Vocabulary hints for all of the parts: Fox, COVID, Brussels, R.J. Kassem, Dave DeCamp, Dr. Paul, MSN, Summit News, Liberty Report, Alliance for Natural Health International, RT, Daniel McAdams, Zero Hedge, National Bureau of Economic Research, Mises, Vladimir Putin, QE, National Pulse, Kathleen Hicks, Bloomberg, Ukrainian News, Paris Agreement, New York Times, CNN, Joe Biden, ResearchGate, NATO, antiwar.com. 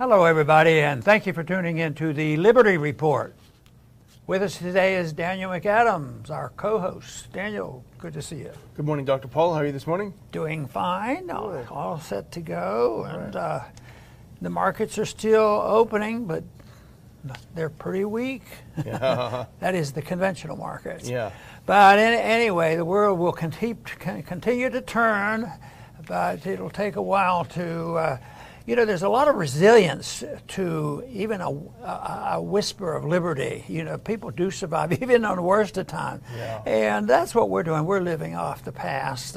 Hello, everybody, and thank you for tuning in to the Liberty Report. With us today is Daniel McAdams, our co-host. Daniel, good to see you. Good morning, Dr. Paul. How are you this morning? Doing fine. All set to go. And the markets are still opening, but they're pretty weak. Yeah. That is the conventional markets. Yeah. But anyway, the world will continue to turn, but it'll take a while to... You know, there's a lot of resilience to even a whisper of liberty. You know, people do survive, even on the worst of time. Yeah. And that's what we're doing. We're living off the past,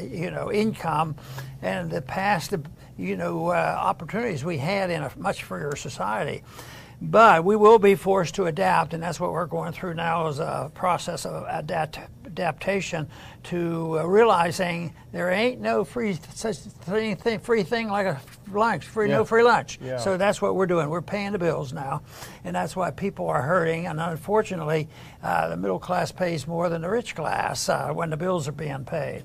you know, income and the past, you know, opportunities we had in a much freer society. But we will be forced to adapt, and that's what we're going through now is a process of adaptation to realizing there ain't no free thing like a lunch, no free lunch. Yeah. So that's what we're doing. We're paying the bills now, and that's why people are hurting. And unfortunately, the middle class pays more than the rich class when the bills are being paid.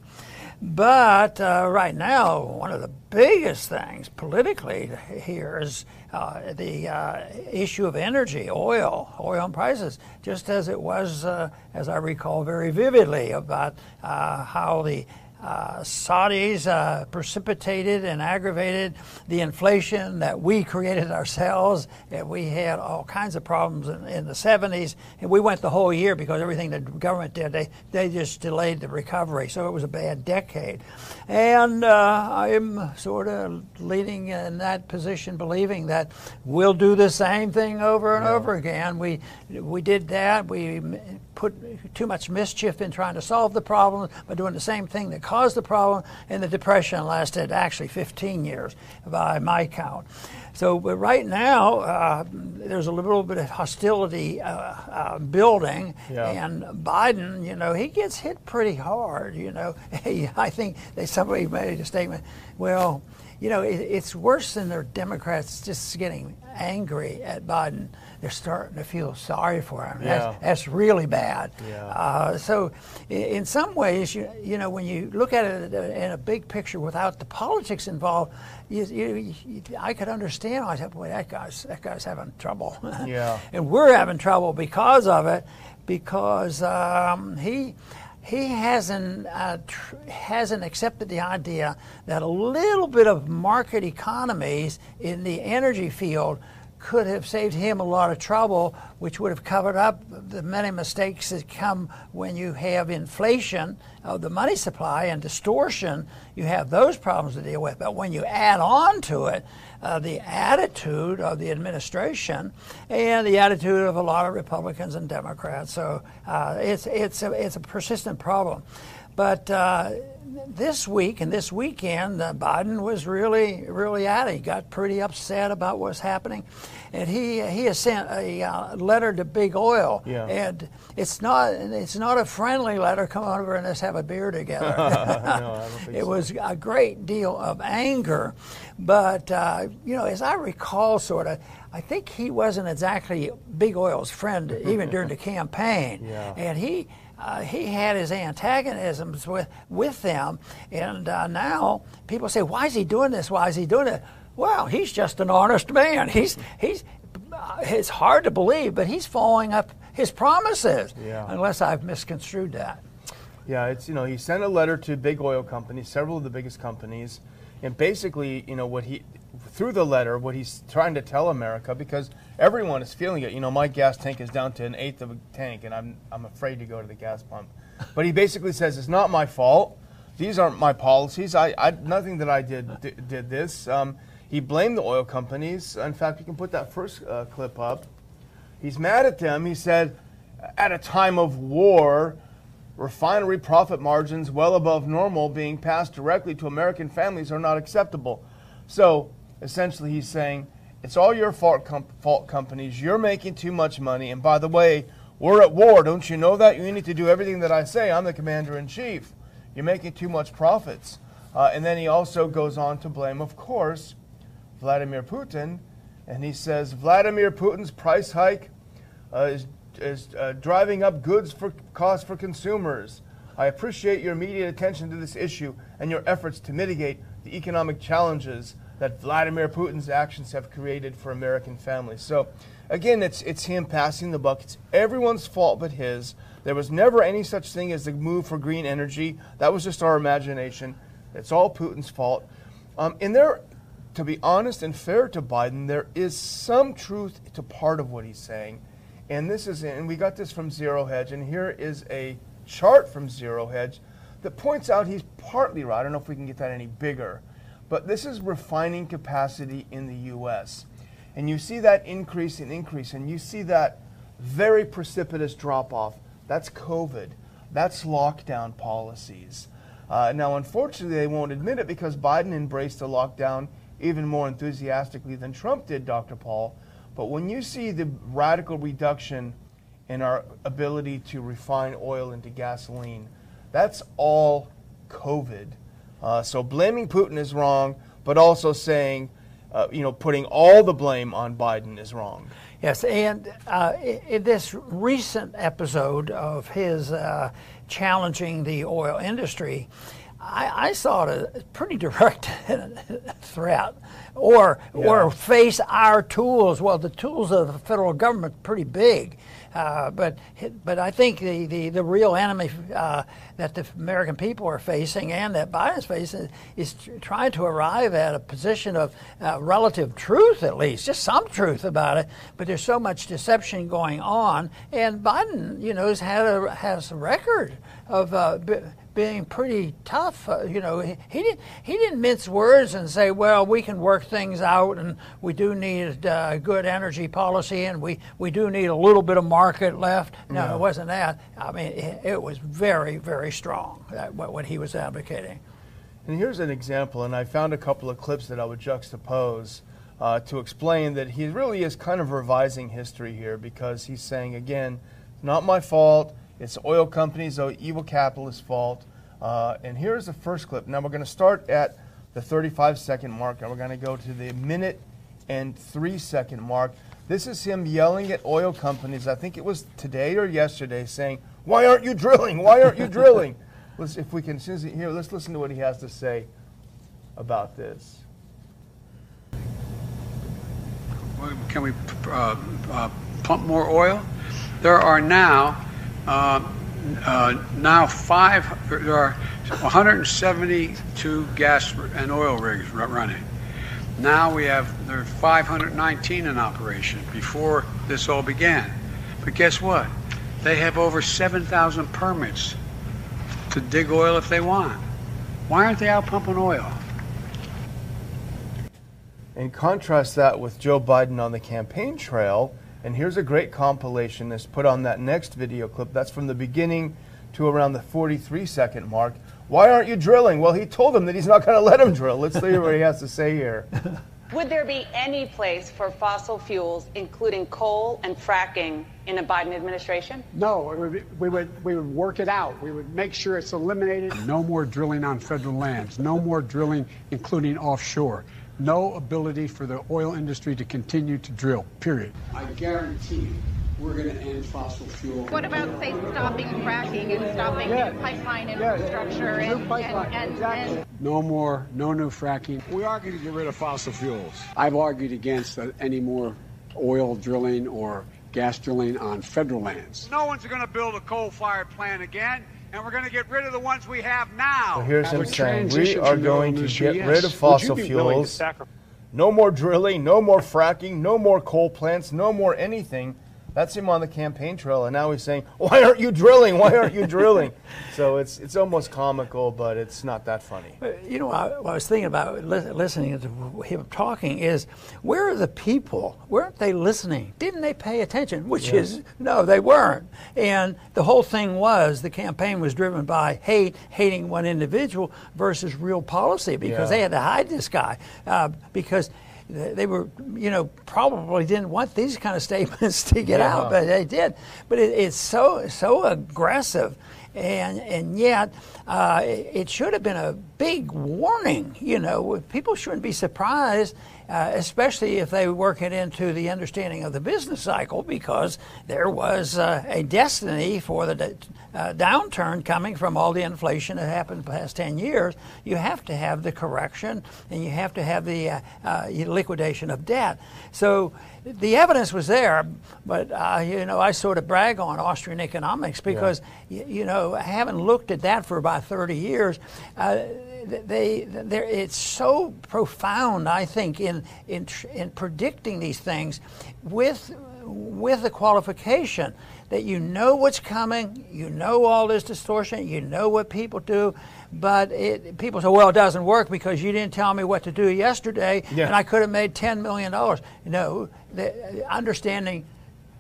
But right now, one of the biggest things politically here is the issue of energy, oil prices, just as it was, as I recall very vividly, about how the Saudis precipitated and aggravated the inflation that we created ourselves, and we had all kinds of problems in the 70s, and we went the whole year because everything the government did, they just delayed the recovery, so it was a bad decade. And I'm sort of leaning in that position, believing that we'll do the same thing over and over again. We did that. We put too much mischief in trying to solve the problem by doing the same thing that caused the problem, and the Depression lasted actually 15 years by my count. So but right now, there's a little bit of hostility building, and Biden, you know, he gets hit pretty hard, you know. I think somebody made a statement, well, you know, it's worse than the Democrats just getting angry at Biden. They're starting to feel sorry for him. Yeah. That's really bad. Yeah. So in some ways, you know, when you look at it in a big picture without the politics involved, I could understand. I said, boy, that guy's having trouble. Yeah. And we're having trouble because of it, because he hasn't accepted the idea that a little bit of market economies in the energy field could have saved him a lot of trouble, which would have covered up the many mistakes that come when you have inflation of the money supply and distortion. You have those problems to deal with. But when you add on to it, the attitude of the administration and the attitude of a lot of Republicans and Democrats. So it's a persistent problem. But this week and this weekend, Biden was really at it. He got pretty upset about what's happening, and he has sent a letter to Big Oil, and it's not a friendly letter. Come over and let's have a beer together. It was a great deal of anger, but you know, as I recall, sort of. I think he wasn't exactly Big Oil's friend even during the campaign, and he had his antagonisms with them, and now people say, why is he doing this? Why is he doing it? Well, he's just an honest man. It's hard to believe, but he's following up his promises, unless I've misconstrued that. Yeah, it's, you know, he sent a letter to big oil companies, several of the biggest companies, and basically, you know, through the letter, what he's trying to tell America, because everyone is feeling it. You know, my gas tank is down to an eighth of a tank, and I'm afraid to go to the gas pump. But he basically says, it's not my fault. These aren't my policies. Nothing that I did this. He blamed the oil companies. In fact, you can put that first clip up. He's mad at them. He said, at a time of war, refinery profit margins well above normal being passed directly to American families are not acceptable. So essentially he's saying, it's all your fault, companies. You're making too much money. And by the way, we're at war. Don't you know that? You need to do everything that I say. I'm the commander-in-chief. You're making too much profits. And then he also goes on to blame, of course, Vladimir Putin. And he says, Vladimir Putin's price hike is driving up goods costs for consumers. I appreciate your immediate attention to this issue and your efforts to mitigate the economic challenges that Vladimir Putin's actions have created for American families. So again, it's him passing the buck. It's everyone's fault but his. There was never any such thing as the move for green energy. That was just our imagination. It's all Putin's fault. And there, to be honest and fair to Biden, there is some truth to part of what he's saying. And this is, and we got this from Zero Hedge, and here is a chart from Zero Hedge that points out he's partly right. I don't know if we can get that any bigger, but this is refining capacity in the U.S. And you see that increase, and you see that very precipitous drop-off. That's COVID. That's lockdown policies. Now, unfortunately, they won't admit it because Biden embraced the lockdown even more enthusiastically than Trump did, Dr. Paul. But when you see the radical reduction in our ability to refine oil into gasoline, that's all COVID. So blaming Putin is wrong, but also saying, putting all the blame on Biden is wrong. Yes, and in this recent episode of his challenging the oil industry, I saw it a pretty direct threat, or face our tools. Well, the tools of the federal government are pretty big, but I think the real enemy that the American people are facing and that Biden's facing is trying to arrive at a position of relative truth, at least, just some truth about it. But there's so much deception going on, and Biden, has a record of being pretty tough. He didn't mince words and say, well, we can work things out, and we do need good energy policy, and we do need a little bit of market left. No, yeah. It wasn't that. I mean, it was very, very strong, what he was advocating. And here's an example, and I found a couple of clips that I would juxtapose to explain that he really is kind of revising history here, because he's saying, again, not my fault. It's oil companies, evil capitalists' fault. And here's the first clip. Now, we're going to start at the 35-second mark, and we're going to go to the minute and 3-second mark. This is him yelling at oil companies. I think it was today or yesterday, saying, why aren't you drilling? Why aren't you drilling? Let's listen to what he has to say about this. Can we pump more oil? There are now... there are 172 gas and oil rigs running. Now there are 519 in operation before this all began. But guess what? They have over 7,000 permits to dig oil if they want. Why aren't they out pumping oil? And contrast that with Joe Biden on the campaign trail. And here's a great compilation that's put on that next video clip. That's from the beginning to around the 43-second mark. Why aren't you drilling? Well, he told them that he's not going to let them drill. Let's hear what he has to say here. Would there be any place for fossil fuels, including coal and fracking, in a Biden administration? No, we would work it out. We would make sure it's eliminated. No more drilling on federal lands. No more drilling, including offshore. No ability for the oil industry to continue to drill, period. I guarantee you we're going to end fossil fuel. What about, say, stopping fracking and stopping new pipeline infrastructure? No more, no new fracking. We are going to get rid of fossil fuels. I've argued against any more oil drilling or gas drilling on federal lands. No one's going to build a coal-fired plant again. And we're going to get rid of the ones we have now. So here's him saying, we are going to get rid of fossil fuels. No more drilling, no more fracking, no more coal plants, no more anything. That's him on the campaign trail. And now he's saying, why aren't you drilling? Why aren't you drilling? So it's almost comical, but it's not that funny. You know, what I was thinking about listening to him talking is, where are the people? Weren't they listening? Didn't they pay attention? Which is, no, they weren't. And the whole thing was, the campaign was driven by hating one individual versus real policy, because they had to hide this guy because they were, probably didn't want these kind of statements to get out, but they did. But it's so aggressive, and yet it should have been a big warning. People shouldn't be surprised especially if they work it into the understanding of the business cycle, because there was a destiny for the downturn coming from all the inflation that happened the past 10 years. You have to have the correction, and you have to have the liquidation of debt. So the evidence was there, but you know, I sort of brag on Austrian economics because, you know, I haven't looked at that for about 30 years. It's so profound, I think, in predicting these things with a qualification that you know what's coming, you know all this distortion, you know what people do, but people say, well, it doesn't work because you didn't tell me what to do yesterday, and I could have made $10 million. No, the understanding,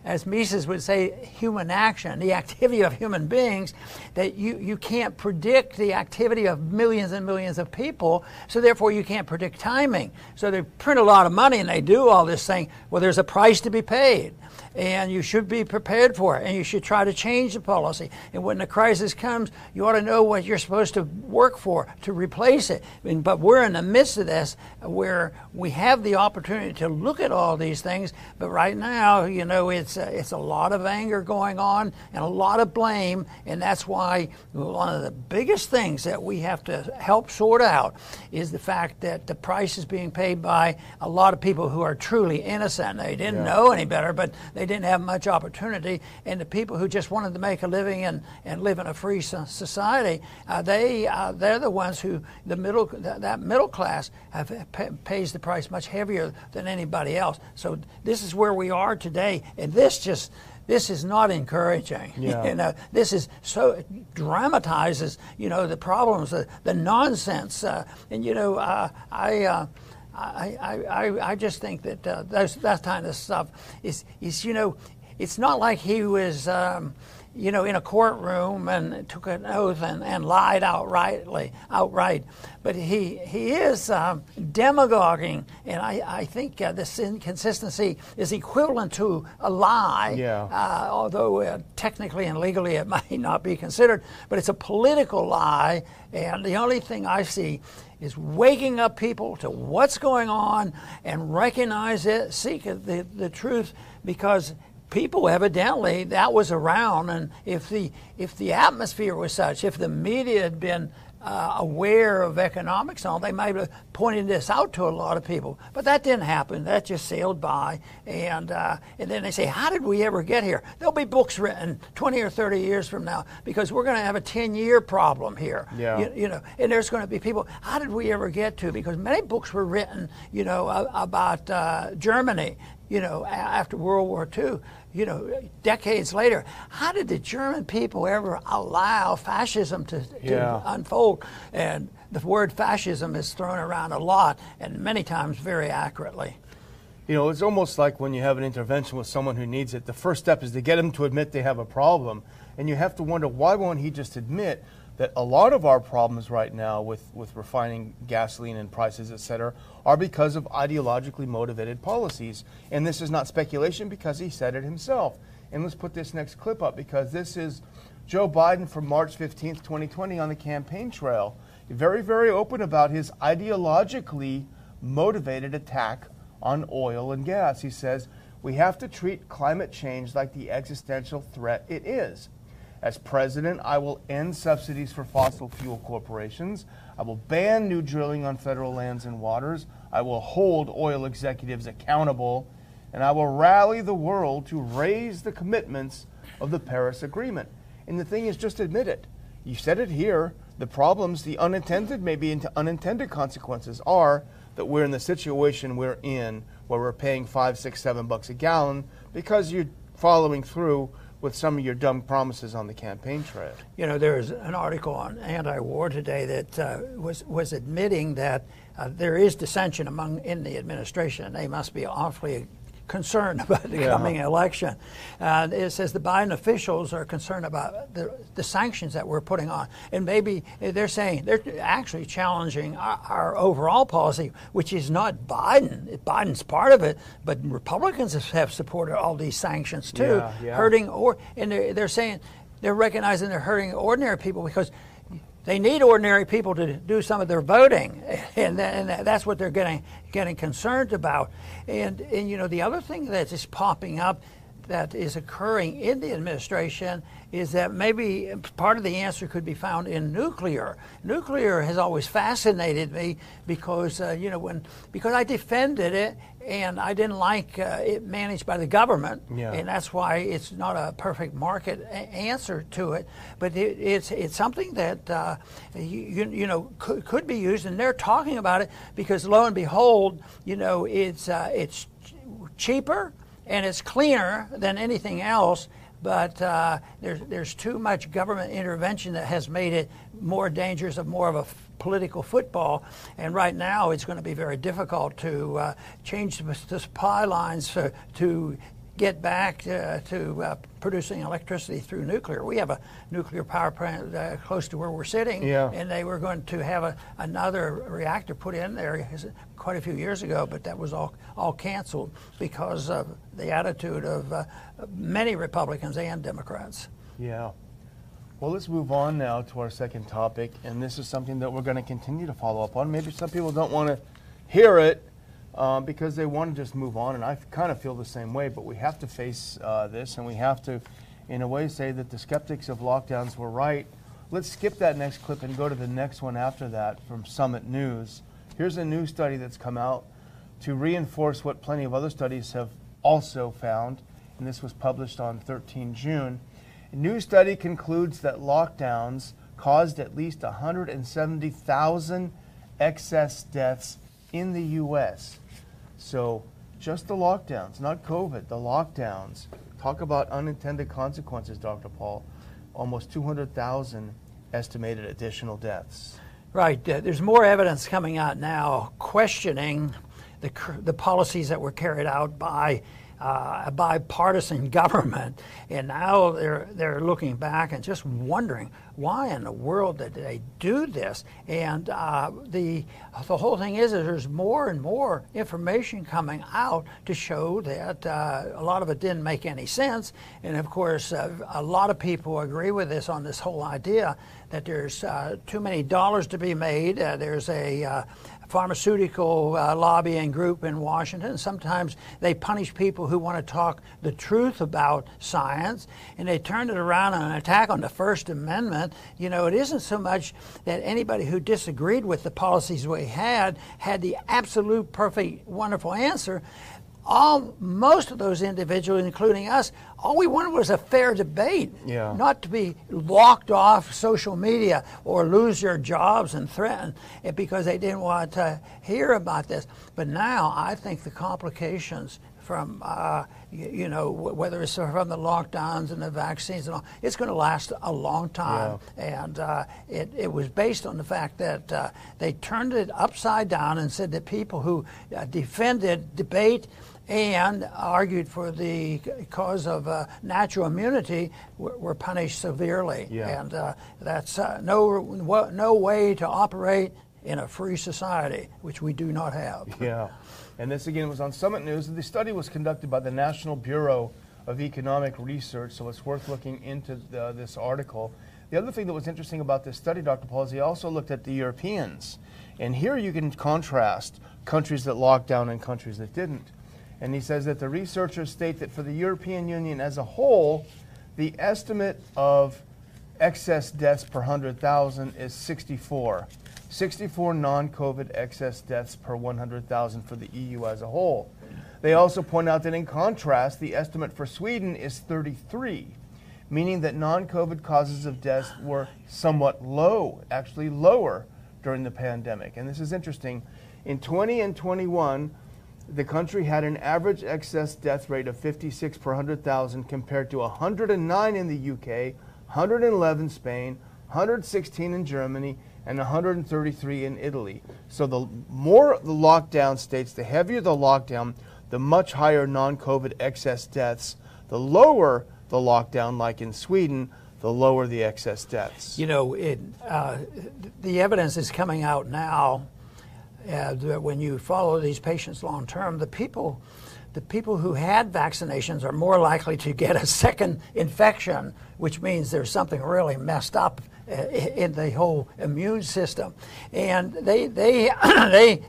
as Mises would say, human action, the activity of human beings, that you can't predict the activity of millions and millions of people, so therefore you can't predict timing. So they print a lot of money and they do all this thing. Well, there's a price to be paid, and you should be prepared for it, and you should try to change the policy. And when the crisis comes, you ought to know what you're supposed to work for to replace it. But we're in the midst of this where we have the opportunity to look at all these things, but right now, you know, it's a lot of anger going on and a lot of blame, and that's why one of the biggest things that we have to help sort out is the fact that the price is being paid by a lot of people who are truly innocent. They didn't know any better, but they didn't have much opportunity, and the people who just wanted to make a living and live in a free society, they're the ones who that middle class pays the price much heavier than anybody else. So this is where we are today, and this is not encouraging. You know, this is so dramatizes, you know, the problems, the nonsense, and you know, I just think that that kind of stuff is, you know, it's not like he was, you know, in a courtroom and took an oath and lied outright. But he is demagoguing, and I think this inconsistency is equivalent to a lie, although technically and legally it might not be considered, but it's a political lie, and the only thing I see is waking up people to what's going on and recognize it, seek the truth, because people evidently that was around, and if the atmosphere was such, if the media had been aware of economics and all, they might have pointed this out to a lot of people, but that didn't happen. That just sailed by, and then they say, how did we ever get here? There'll be books written 20 or 30 years from now because we're going to have a 10-year problem here. You know, and there's going to be people, how did we ever get to? Because many books were written, you know, about Germany, you know, after World War II, you know, decades later. How did the German people ever allow fascism to unfold? And the word fascism is thrown around a lot, and many times very accurately. You know, it's almost like when you have an intervention with someone who needs it, the first step is to get them to admit they have a problem. And you have to wonder, why won't he just admit that a lot of our problems right now with refining gasoline and prices, et cetera, are because of ideologically motivated policies. And this is not speculation because he said it himself. And let's put this next clip up because this is Joe Biden from March 15th, 2020 on the campaign trail. Very, very open about his ideologically motivated attack on oil and gas. He says, we have to treat climate change like the existential threat it is. As president, I will end subsidies for fossil fuel corporations. I will ban new drilling on federal lands and waters. I will hold oil executives accountable. And I will rally the world to raise the commitments of the Paris Agreement. And the thing is, just admit it. You said it here. The problems, the unintended, maybe into unintended consequences are that we're in the situation we're in, where we're paying $5, $6, $7 a gallon because you're following through with some of your dumb promises on the campaign trail. You know, there's an article on anti-war today that was admitting that there is dissension in the administration. They must be awfully concerned about the coming election. It says the Biden officials are concerned about the sanctions that we're putting on. And maybe they're saying they're actually challenging our overall policy, which is not Biden. Biden's part of it, but Republicans have supported all these sanctions too, hurting, and they're saying they're recognizing they're hurting ordinary people because They need ordinary people to do some of their voting, and that's what they're getting concerned about. And you know, the other thing that is popping up that is occurring in the administration is that maybe part of the answer could be found in nuclear. Nuclear has always fascinated me because because I defended it. And I didn't like it managed by the government, and that's why it's not a perfect market answer to it. But it's something that could be used, and they're talking about it because lo and behold, it's cheaper and it's cleaner than anything else. But there's too much government intervention that has made it more dangerous, more of a political football, and right now it's going to be very difficult to change the supply lines to get back to producing electricity through nuclear. We have a nuclear power plant close to where we're sitting, and they were going to have another reactor put in there quite a few years ago, but that was all canceled because of the attitude of many Republicans and Democrats. Yeah. Well, let's move on now to our second topic, and this is something that we're going to continue to follow up on. Maybe some people don't want to hear it because they want to just move on, and I kind of feel the same way, but we have to face this, and we have to, in a way, say that the skeptics of lockdowns were right. Let's skip that next clip and go to the next one after that from Summit News. Here's a new study that's come out to reinforce what plenty of other studies have also found, and this was published on 13 June. A new study concludes that lockdowns caused at least 170,000 excess deaths in the U.S. So just the lockdowns, not COVID, the lockdowns. Talk about unintended consequences, Dr. Paul. Almost 200,000 estimated additional deaths. Right. There's more evidence coming out now questioning the policies that were carried out by a bipartisan government, and now they're looking back and just wondering why in the world did they do this. And the whole thing is there's more and more information coming out to show that a lot of it didn't make any sense. And of course, a lot of people agree with this on this whole idea that there's too many dollars to be made. There's a pharmaceutical lobbying group in Washington. Sometimes they punish people who want to talk the truth about science, and they turned it around on an attack on the First Amendment. You know, it isn't so much that anybody who disagreed with the policies we had the absolute perfect, wonderful answer. Most of those individuals, including us, all we wanted was a fair debate, not to be locked off social media or lose your jobs and threatened because they didn't want to hear about this. But now I think the complications from, whether it's from the lockdowns and the vaccines and all, it's going to last a long time. Yeah. And it was based on the fact that they turned it upside down and said that people who defended debate and argued for the cause of natural immunity were punished severely. Yeah. And that's no way to operate in a free society, which we do not have. Yeah. And this, again, was on Summit News. The study was conducted by the National Bureau of Economic Research, so it's worth looking into this article. The other thing that was interesting about this study, Dr. Paul, is he also looked at the Europeans. And here you can contrast countries that locked down and countries that didn't. And he says that the researchers state that for the European Union as a whole, the estimate of excess deaths per 100,000 is 64 non-COVID excess deaths per 100,000 for the EU as a whole. They also point out that in contrast, the estimate for Sweden is 33, meaning that non-COVID causes of death were somewhat low, actually lower during the pandemic. And this is interesting. In 20 and 21, the country had an average excess death rate of 56 per 100,000 compared to 109 in the UK, 111 in Spain, 116 in Germany, and 133 in Italy. So the more the lockdown states, the heavier the lockdown, the much higher non-COVID excess deaths. The lower the lockdown, like in Sweden, the lower the excess deaths. You know, the evidence is coming out now that when you follow these patients long term, the people who had vaccinations are more likely to get a second infection, which means there's something really messed up in the whole immune system, and they they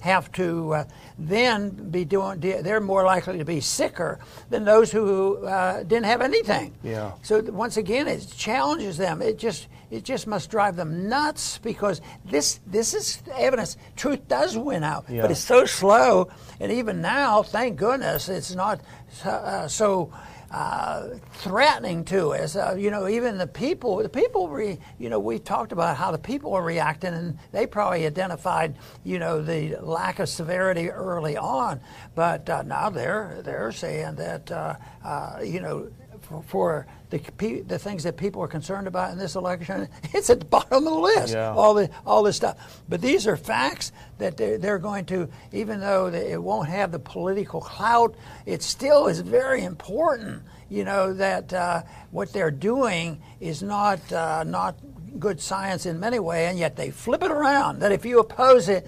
have to then be doing. They're more likely to be sicker than those who didn't have anything. Yeah. So once again, it challenges them. It just must drive them nuts, because this is evidence. Truth does win out, yeah. But it's so slow. And even now, thank goodness, it's not so. Threatening to us, you know. Even the people. We talked about how the people are reacting, and they probably identified, you know, the lack of severity early on. But now they're saying that, you know, for the things that people are concerned about in this election, it's at the bottom of the list. Yeah. All this stuff. But these are facts that they're going to, even though it won't have the political clout, it still is very important, you know, that what they're doing is not good science in many ways, and yet they flip it around, that if you oppose it,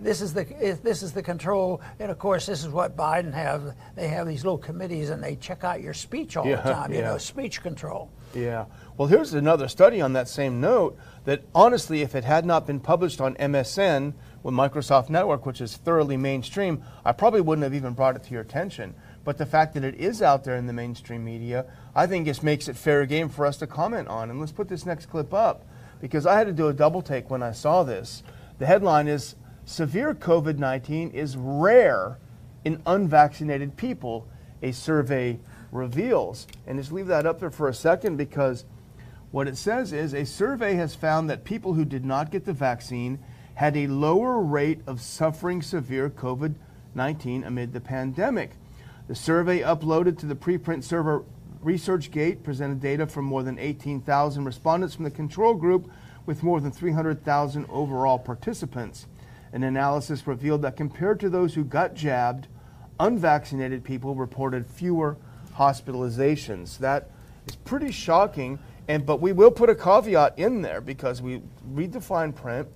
this is the control. And of course, this is what Biden have. They have these little committees, and they check out your speech all the time, you know, speech control. Yeah. Well, here's another study on that same note that, honestly, if it had not been published on MSN with Microsoft Network, which is thoroughly mainstream, I probably wouldn't have even brought it to your attention. But the fact that it is out there in the mainstream media, I think just makes it fair game for us to comment on. And let's put this next clip up, because I had to do a double take when I saw this. The headline is, "Severe COVID-19 is rare in unvaccinated people, a survey reveals." And just leave that up there for a second, because what it says is, a survey has found that people who did not get the vaccine had a lower rate of suffering severe COVID-19 amid the pandemic. The survey, uploaded to the preprint server ResearchGate, presented data from more than 18,000 respondents from the control group, with more than 300,000 overall participants. An analysis revealed that compared to those who got jabbed, unvaccinated people reported fewer hospitalizations. That is pretty shocking, but we will put a caveat in there, because we read the fine print.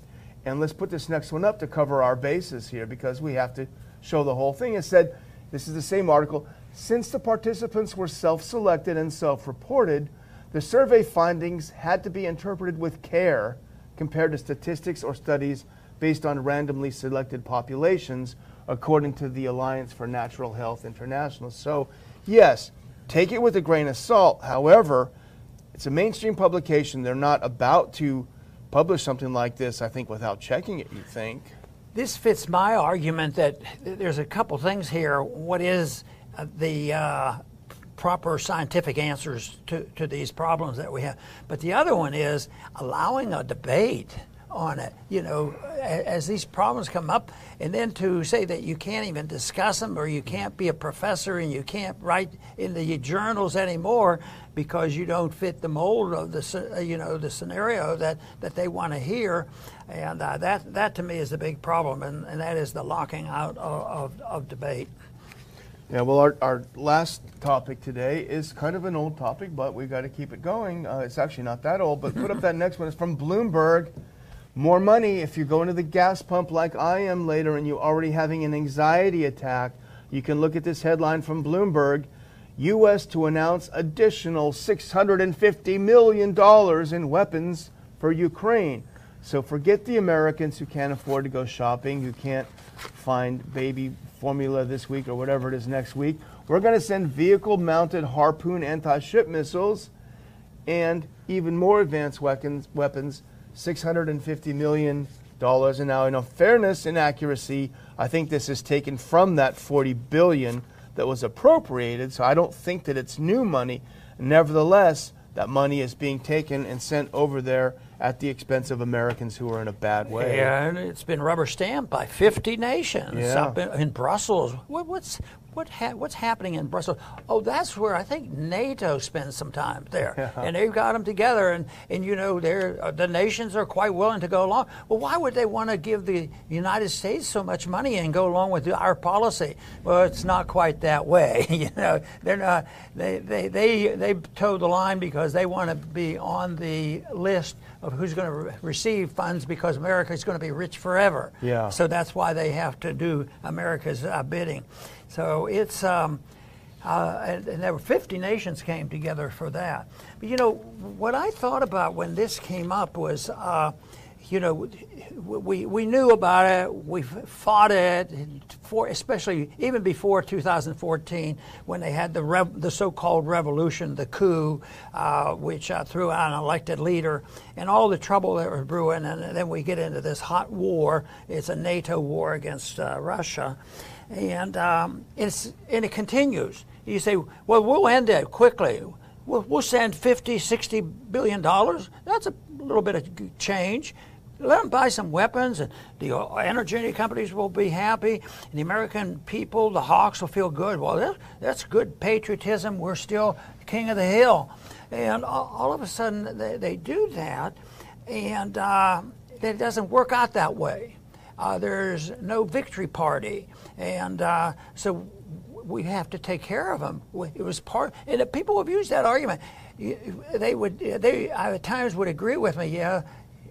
And let's put this next one up to cover our bases here, because we have to show the whole thing. It said, this is the same article, since the participants were self-selected and self-reported, the survey findings had to be interpreted with care compared to statistics or studies based on randomly selected populations, according to the Alliance for Natural Health International. So, yes, take it with a grain of salt. However, it's a mainstream publication. They're not about to publish something like this, I think, without checking it, you'd think. This fits my argument that there's a couple things here. What is the proper scientific answers to these problems that we have? But the other one is allowing a debate on it, you know, as these problems come up, and then to say that you can't even discuss them, or you can't be a professor, and you can't write in the journals anymore because you don't fit the mold of the, you know, the scenario that they want to hear, and that to me is the big problem, and that is the locking out of debate. Yeah, well, our last topic today is kind of an old topic, but we've got to keep it going. It's actually not that old, but put up that next one. It's from Bloomberg. More money if you go into the gas pump like I am later and you're already having an anxiety attack. You can look at this headline from Bloomberg. U.S. to announce additional $650 million in weapons for Ukraine. So forget the Americans who can't afford to go shopping, who can't find baby formula this week or whatever it is next week. We're going to send vehicle-mounted Harpoon anti-ship missiles and even more advanced weapons. $650 million. And now, in fairness and accuracy, I think this is taken from that $40 billion that was appropriated, so I don't think that it's new money. Nevertheless, that money is being taken and sent over there at the expense of Americans who are in a bad way. Yeah, and it's been rubber stamped by 50 nations up in Brussels. What's happening in Brussels? Oh, that's where I think NATO spends some time there, and they've got them together, and you know, the nations are quite willing to go along. Well, why would they want to give the United States so much money and go along with our policy? Well, it's not quite that way. You know, they're not. They toe the line because they want to be on the list of who's going to receive funds, because America is going to be rich forever. Yeah. So that's why they have to do America's bidding. So it's And there were 50 nations came together for that. But, you know, what I thought about when this came up was, you know, we knew about it. We fought it, for, especially even before 2014, when they had the so-called revolution, the coup, which threw out an elected leader, and all the trouble that was brewing. And then we get into this hot war. It's a NATO war against Russia, and it continues. You say, well, we'll end it quickly. We'll send $50–60 billion. That's a little bit of change. Let them buy some weapons, and the energy companies will be happy, and the American people, the hawks, will feel good. Well, that's good patriotism. We're still king of the hill. And all of a sudden, they do that, and it doesn't work out that way. There's no victory party, and so we have to take care of them. It was part, and the people have used that argument. They at times would agree with me. Yeah,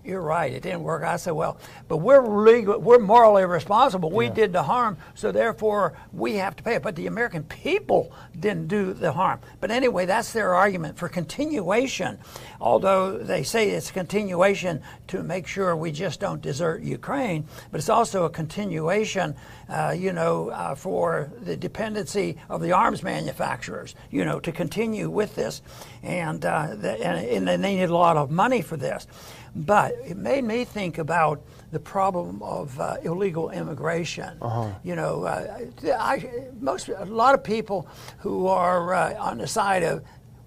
you're right. It didn't work out so well, but we're legal. We're morally responsible. We did the harm, so therefore we have to pay it. But the American people didn't do the harm. But anyway, that's their argument for continuation. Although they say it's continuation to make sure we just don't desert Ukraine, but it's also a continuation, for the dependency of the arms manufacturers, you know, to continue with this, and they need a lot of money for this. But it made me think about the problem of illegal immigration. You know, a lot of people who are on the side of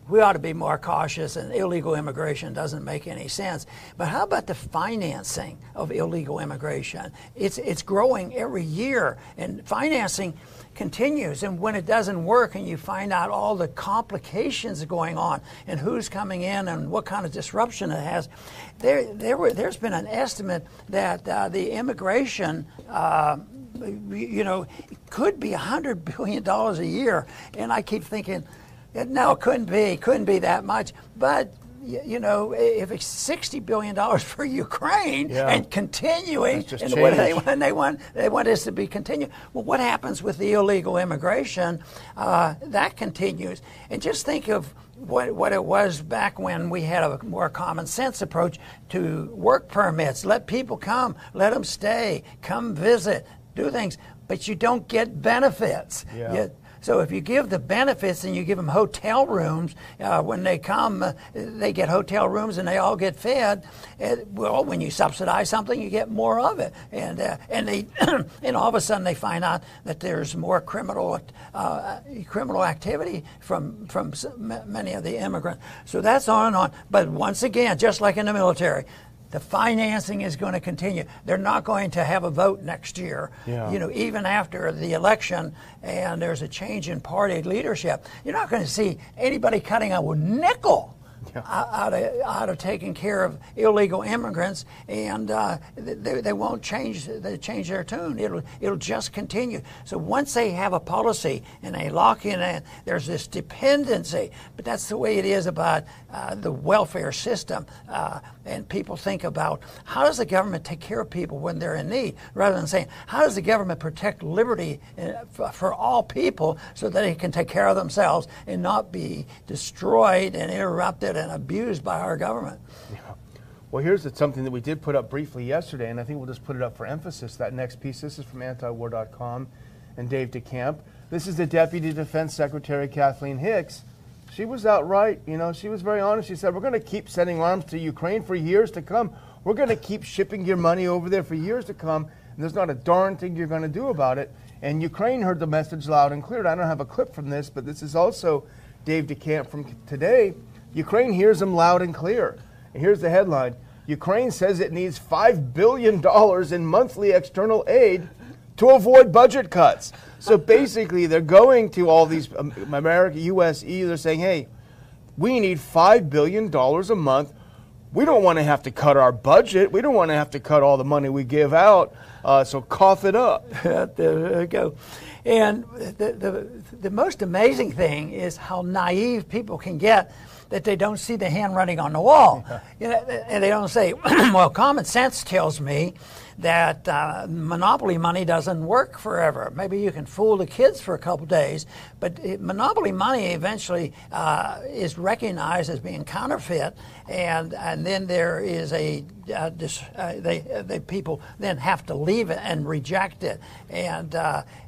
we ought to be more cautious and illegal immigration doesn't make any sense. But how about the financing of illegal immigration? It's growing every year, and financing continues, and when it doesn't work and you find out all the complications going on and who's coming in and what kind of disruption it has, there's been an estimate that the immigration could be $100 billion a year, and I keep thinking, no, it couldn't be that much, but you know, if it's $60 billion for Ukraine and continuing, and they want this to be continued. Well, what happens with the illegal immigration? That continues, and just think of what it was back when we had a more common sense approach to work permits. Let people come, let them stay, come visit, do things, but you don't get benefits. Yeah. So if you give the benefits and you give them hotel rooms, when they come, they get hotel rooms and they all get fed. Well, when you subsidize something, you get more of it, and all of a sudden they find out that there's more criminal activity from many of the immigrants. So that's on and on. But once again, just like in the military, the financing is going to continue. They're not going to have a vote next year, you know, even after the election and there's a change in party leadership. You're not going to see anybody cutting a nickel out of taking care of illegal immigrants, and they won't change their tune. It'll just continue. So once they have a policy and they lock in, and there's this dependency. But that's the way it is about the welfare system, and people think about how does the government take care of people when they're in need, rather than saying how does the government protect liberty for all people so that they can take care of themselves and not be destroyed and interrupted and abused by our government. Yeah. Well, here's something that we did put up briefly yesterday, and I think we'll just put it up for emphasis. That next piece, this is from antiwar.com and Dave DeCamp. This is the Deputy Defense Secretary, Kathleen Hicks. She was outright, you know, she was very honest. She said, we're going to keep sending arms to Ukraine for years to come. We're going to keep shipping your money over there for years to come, and there's not a darn thing you're going to do about it. And Ukraine heard the message loud and clear. I don't have a clip from this, but this is also Dave DeCamp from today. Ukraine hears them loud and clear. And here's the headline. Ukraine says it needs $5 billion in monthly external aid to avoid budget cuts. So basically, they're going to all these America, U.S., EU. They're saying, hey, we need $5 billion a month. We don't want to have to cut our budget. We don't want to have to cut all the money we give out. So cough it up. There we go. And the most amazing thing is how naive people can get, that they don't see the handwriting on the wall. You know, and they don't say, well, common sense tells me that monopoly money doesn't work forever. Maybe you can fool the kids for a couple days, but monopoly money eventually is recognized as being counterfeit, and then there is people then have to leave it and reject it, and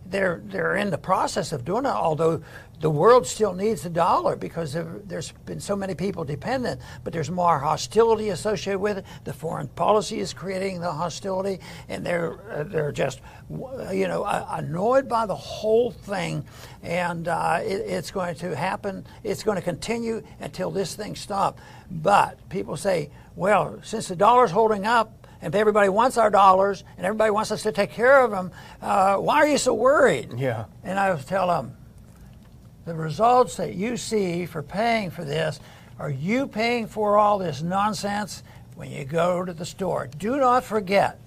they're in the process of doing it, although the world still needs the dollar because there's been so many people dependent, but there's more hostility associated with it. The foreign policy is creating the hostility, and they're just, you know, annoyed by the whole thing, and it's going to happen. It's going to continue until this thing stops. But people say, well, since the dollar's holding up, and if everybody wants our dollars, and everybody wants us to take care of them, why are you so worried? Yeah. And I tell them, the results that you see for paying for this, are you paying for all this nonsense when you go to the store? Do not forget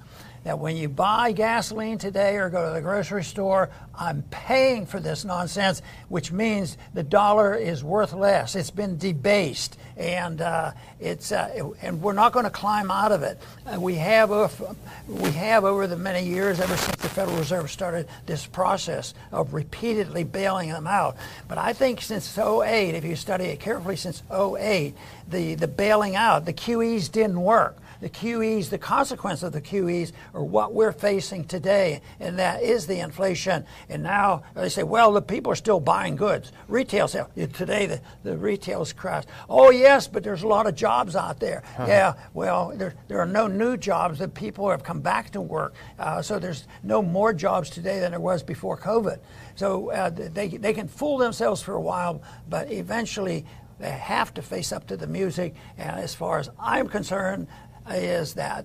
that when you buy gasoline today or go to the grocery store, I'm paying for this nonsense, which means the dollar is worth less. It's been debased, and and we're not going to climb out of it. We have over the many years, ever since the Federal Reserve started this process of repeatedly bailing them out. But I think since 08, if you study it carefully, since 08, the bailing out, the QEs didn't work. The QEs, the consequence of the QEs are what we're facing today, and that is the inflation. And now they say, well, the people are still buying goods. Retail sales. Today, the retail's crashed. Oh, yes, but there's a lot of jobs out there. Huh. Yeah, well, there are no new jobs. The people have come back to work. So there's no more jobs today than there was before COVID. So they can fool themselves for a while, but eventually they have to face up to the music. And as far as I'm concerned, is that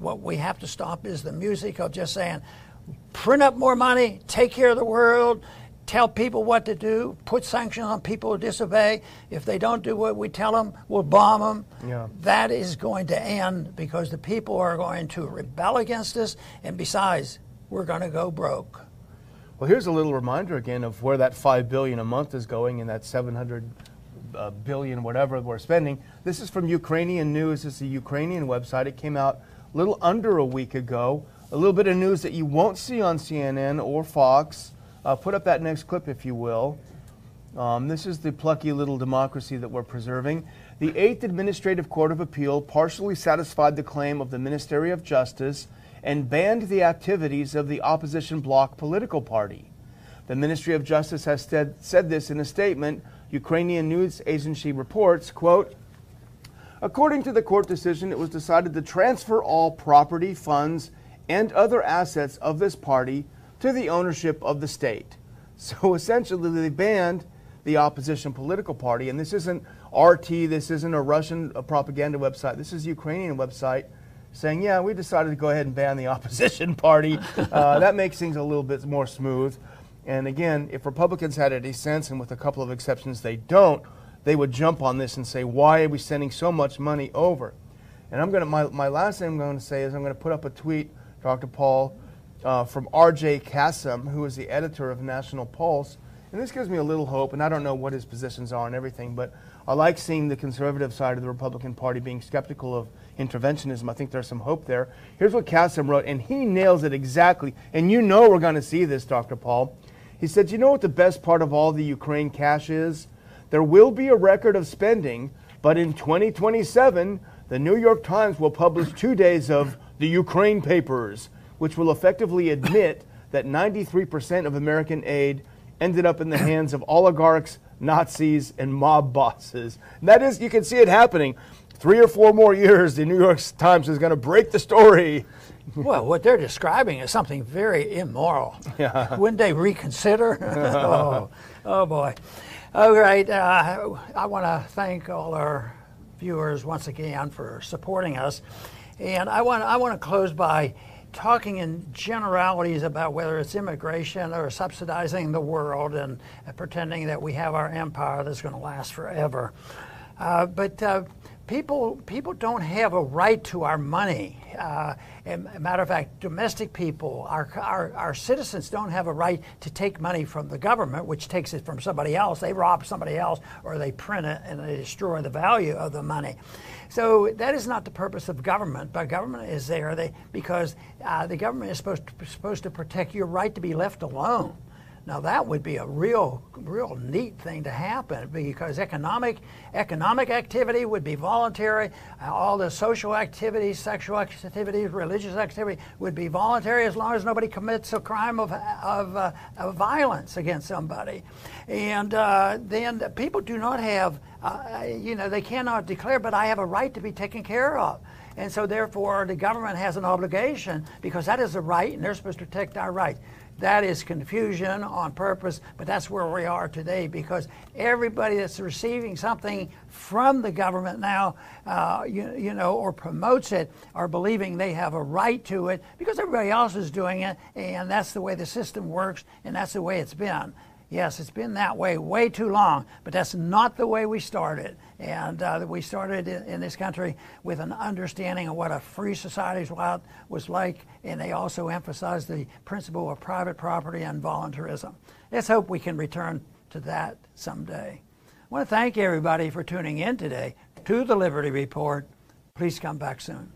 what we have to stop is the music of just saying, print up more money, take care of the world, tell people what to do, put sanctions on people who disobey. If they don't do what we tell them, we'll bomb them. Yeah. That is going to end because the people are going to rebel against us, and besides, we're going to go broke. Well, here's a little reminder again of where that $5 billion a month is going, and that $700 billion, whatever we're spending. This is from Ukrainian News. It's a Ukrainian website. It came out a little under a week ago. A little bit of news that you won't see on CNN or Fox. Put up that next clip, if you will. This is the plucky little democracy that we're preserving. The Eighth Administrative Court of Appeal partially satisfied the claim of the Ministry of Justice and banned the activities of the opposition bloc political party. The Ministry of Justice has said this in a statement. Ukrainian news agency reports, quote, according to the court decision, it was decided to transfer all property, funds, and other assets of this party to the ownership of the state. So essentially they banned the opposition political party, and this isn't RT, this isn't a Russian propaganda website, this is a Ukrainian website saying, yeah, we decided to go ahead and ban the opposition party. That makes things a little bit more smooth. And again, if Republicans had any sense, and with a couple of exceptions they don't, they would jump on this and say, why are we sending so much money over? And I'm going to, my last thing I'm going to say is I'm going to put up a tweet, Dr. Paul, from R.J. Kassem, who is the editor of National Pulse. And this gives me a little hope, and I don't know what his positions are and everything, but I like seeing the conservative side of the Republican Party being skeptical of interventionism. I think there's some hope there. Here's what Kassem wrote, and he nails it exactly. And you know we're going to see this, Dr. Paul. He said, you know what the best part of all the Ukraine cash is? There will be a record of spending, but in 2027, the New York Times will publish 2 days of the Ukraine papers, which will effectively admit that 93% of American aid ended up in the hands of oligarchs, Nazis, and mob bosses. And that is, you can see it happening. 3 or 4 more years, the New York Times is going to break the story. Well, what they're describing is something very immoral. Yeah. Wouldn't they reconsider? Oh, boy. All right. I want to thank all our viewers once again for supporting us. And I want to close by talking in generalities about whether it's immigration or subsidizing the world and pretending that we have our empire that's going to last forever. But People don't have a right to our money. As a matter of fact, domestic people, our citizens don't have a right to take money from the government, which takes it from somebody else. They rob somebody else, or they print it and they destroy the value of the money. So that is not the purpose of government. But government is there because the government is supposed to protect your right to be left alone. Now that would be a real neat thing to happen, because economic activity would be voluntary. All the social activities, sexual activities, religious activity would be voluntary, as long as nobody commits a crime of violence against somebody. And then people do not have, they cannot declare, but I have a right to be taken care of. And so therefore the government has an obligation, because that is a right and they're supposed to protect our rights. That is confusion on purpose, but that's where we are today, because everybody that's receiving something from the government now, or promotes it, are believing they have a right to it because everybody else is doing it, and that's the way the system works, and that's the way it's been. Yes, it's been that way way too long, but that's not the way we started. And we started in this country with an understanding of what a free society was like, and they also emphasized the principle of private property and voluntarism. Let's hope we can return to that someday. I want to thank everybody for tuning in today to the Liberty Report. Please come back soon.